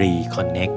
Reconnect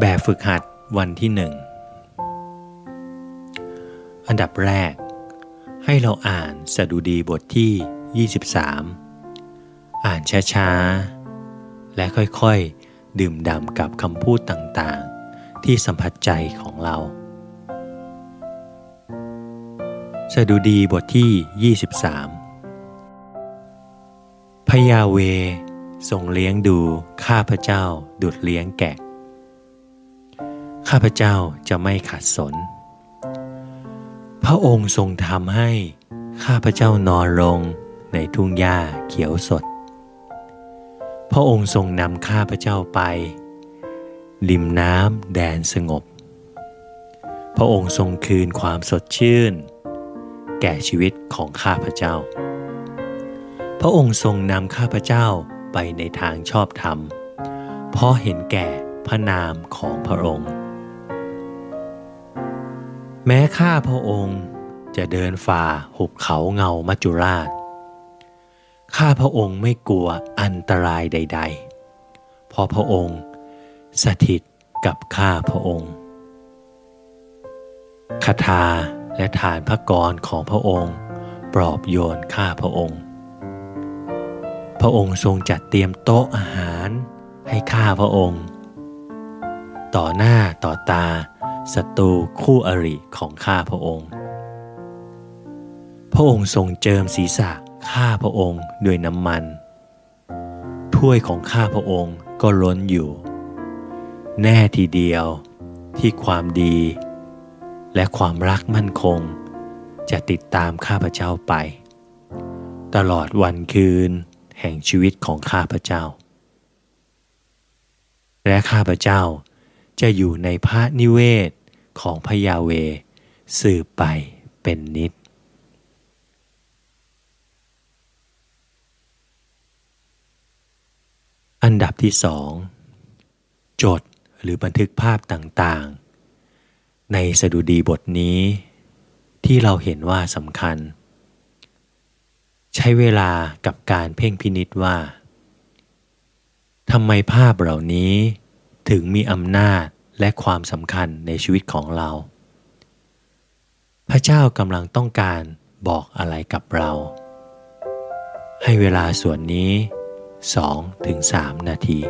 แบบฝึกหัดวันที่หนึ่งอันดับแรกให้เราอ่านสดุดีบทที่23อ่านช้าๆและค่อยๆดื่มด่ำกับคำพูดต่างๆที่สัมผัสใจของเราสดุดีบทที่23พระยาห์เวห์ทรงเลี้ยงดูข้าพเจ้าดุจเลี้ยงแกะข้าพเจ้าจะไม่ขัดสนพระองค์ทรงทำให้ข้าพเจ้านอนลงในทุ่งหญ้าเขียวสดพระองค์ทรงนำข้าพเจ้าไปริมน้ำแดนสงบพระองค์ทรงคืนความสดชื่นแก่ชีวิตของข้าพเจ้าพระองค์ทรงนำข้าพเจ้าไปในทางชอบธรรมเพราะเห็นแก่พระนามของพระองค์แม้ข้าพระองค์จะเดินฝ่าหุบเขาเงามัจจุราชข้าพระองค์ไม่กลัวอันตรายใดๆเพราะพระองค์สถิตกับข้าพระองค์คทาและฐานพระกรของพระองค์ปลอบโยนข้าพระองค์พระองค์ทรงจัดเตรียมโต๊ะอาหารให้ข้าพระองค์ต่อหน้าต่อตาศัตรูคู่อริของข้าพระองค์พระองค์ทรงเจิมศีรษะข้าพระองค์ด้วยน้ำมันถ้วยของข้าพระองค์ก็ล้นอยู่แน่ทีเดียวที่ความดีและความรักมั่นคงจะติดตามข้าพเจ้าไปตลอดวันคืนแห่งชีวิตของข้าพเจ้าและข้าพเจ้าจะอยู่ในพระนิเวศของพระยาห์เวห์สืบไปเป็นนิจอันดับที่2จดหรือบันทึกภาพต่างๆในสดุดีบทนี้ที่เราเห็นว่าสำคัญใช้เวลากับการเพ่งพินิจว่าทำไมภาพเหล่านี้ถึงมีอำนาจและความสำคัญในชีวิตของเราพระเจ้ากำลังต้องการบอกอะไรกับเราให้เวลาส่วนนี้ 2-3 นาที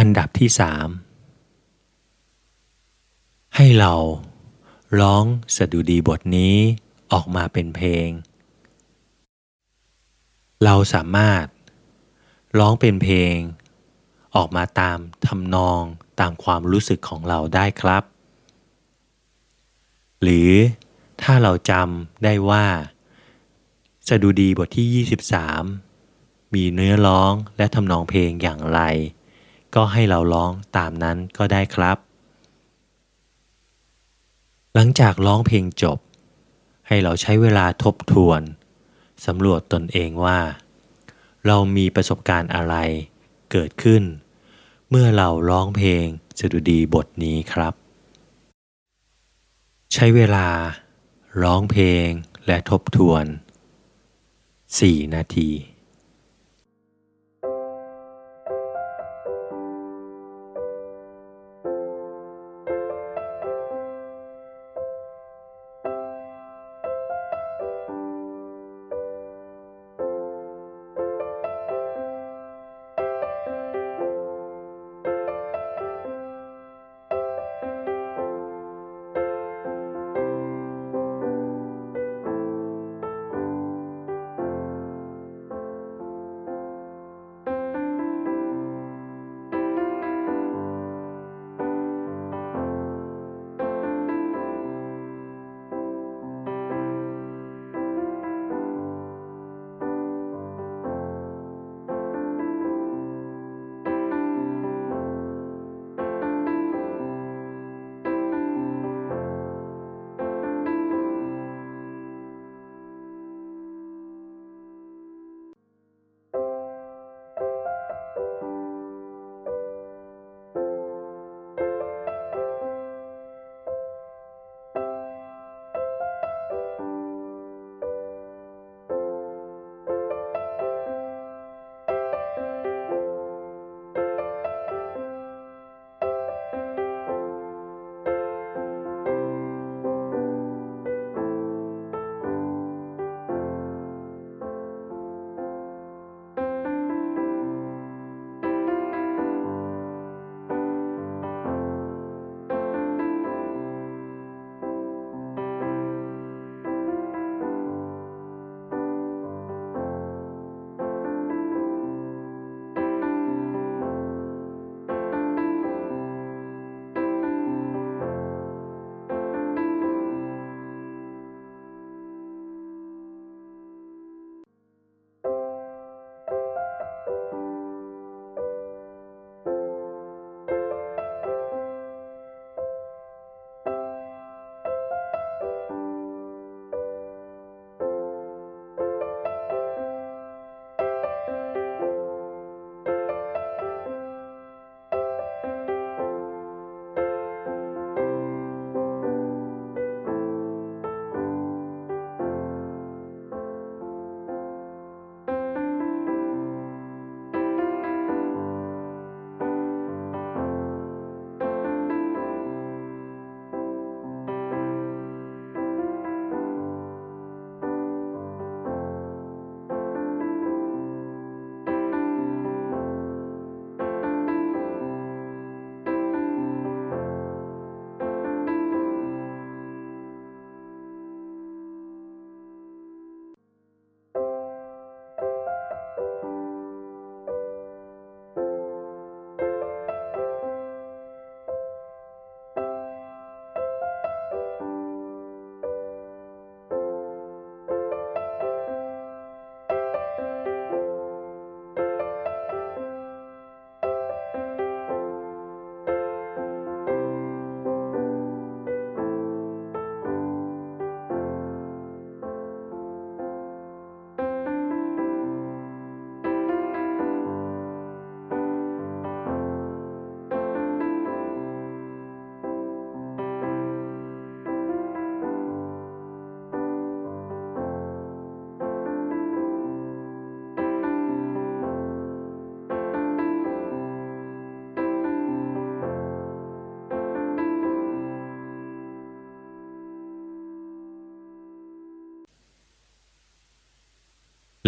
อันดับที่ 3ให้เราร้องสดุดีบทนี้ออกมาเป็นเพลงเราสามารถร้องเป็นเพลงออกมาตามทำนองตามความรู้สึกของเราได้ครับหรือถ้าเราจำได้ว่าสดุดีบทที่23มีเนื้อร้องและทำนองเพลงอย่างไรก็ให้เราร้องตามนั้นก็ได้ครับหลังจากร้องเพลงจบให้เราใช้เวลาทบทวนสำรวจตนเองว่าเรามีประสบการณ์อะไรเกิดขึ้นเมื่อเราร้องเพลงสดุดีบทนี้ครับใช้เวลาร้องเพลงและทบทวน4 นาที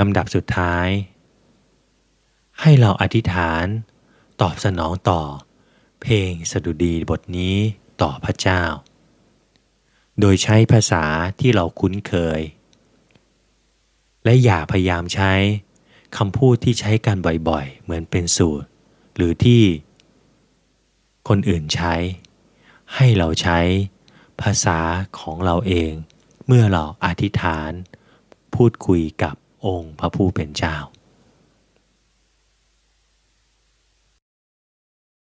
ลำดับสุดท้ายให้เราอธิษฐาน ตอบสนองต่อเพลงสดุดีบทนี้ต่อพระเจ้าโดยใช้ภาษาที่เราคุ้นเคยและอย่าพยายามใช้คำพูดที่ใช้กันบ่อยๆเหมือนเป็นสูตรหรือที่คนอื่นใช้ให้เราใช้ภาษาของเราเองเมื่อเราอธิษฐานพูดคุยกับองค์พระผู้เป็นเจ้า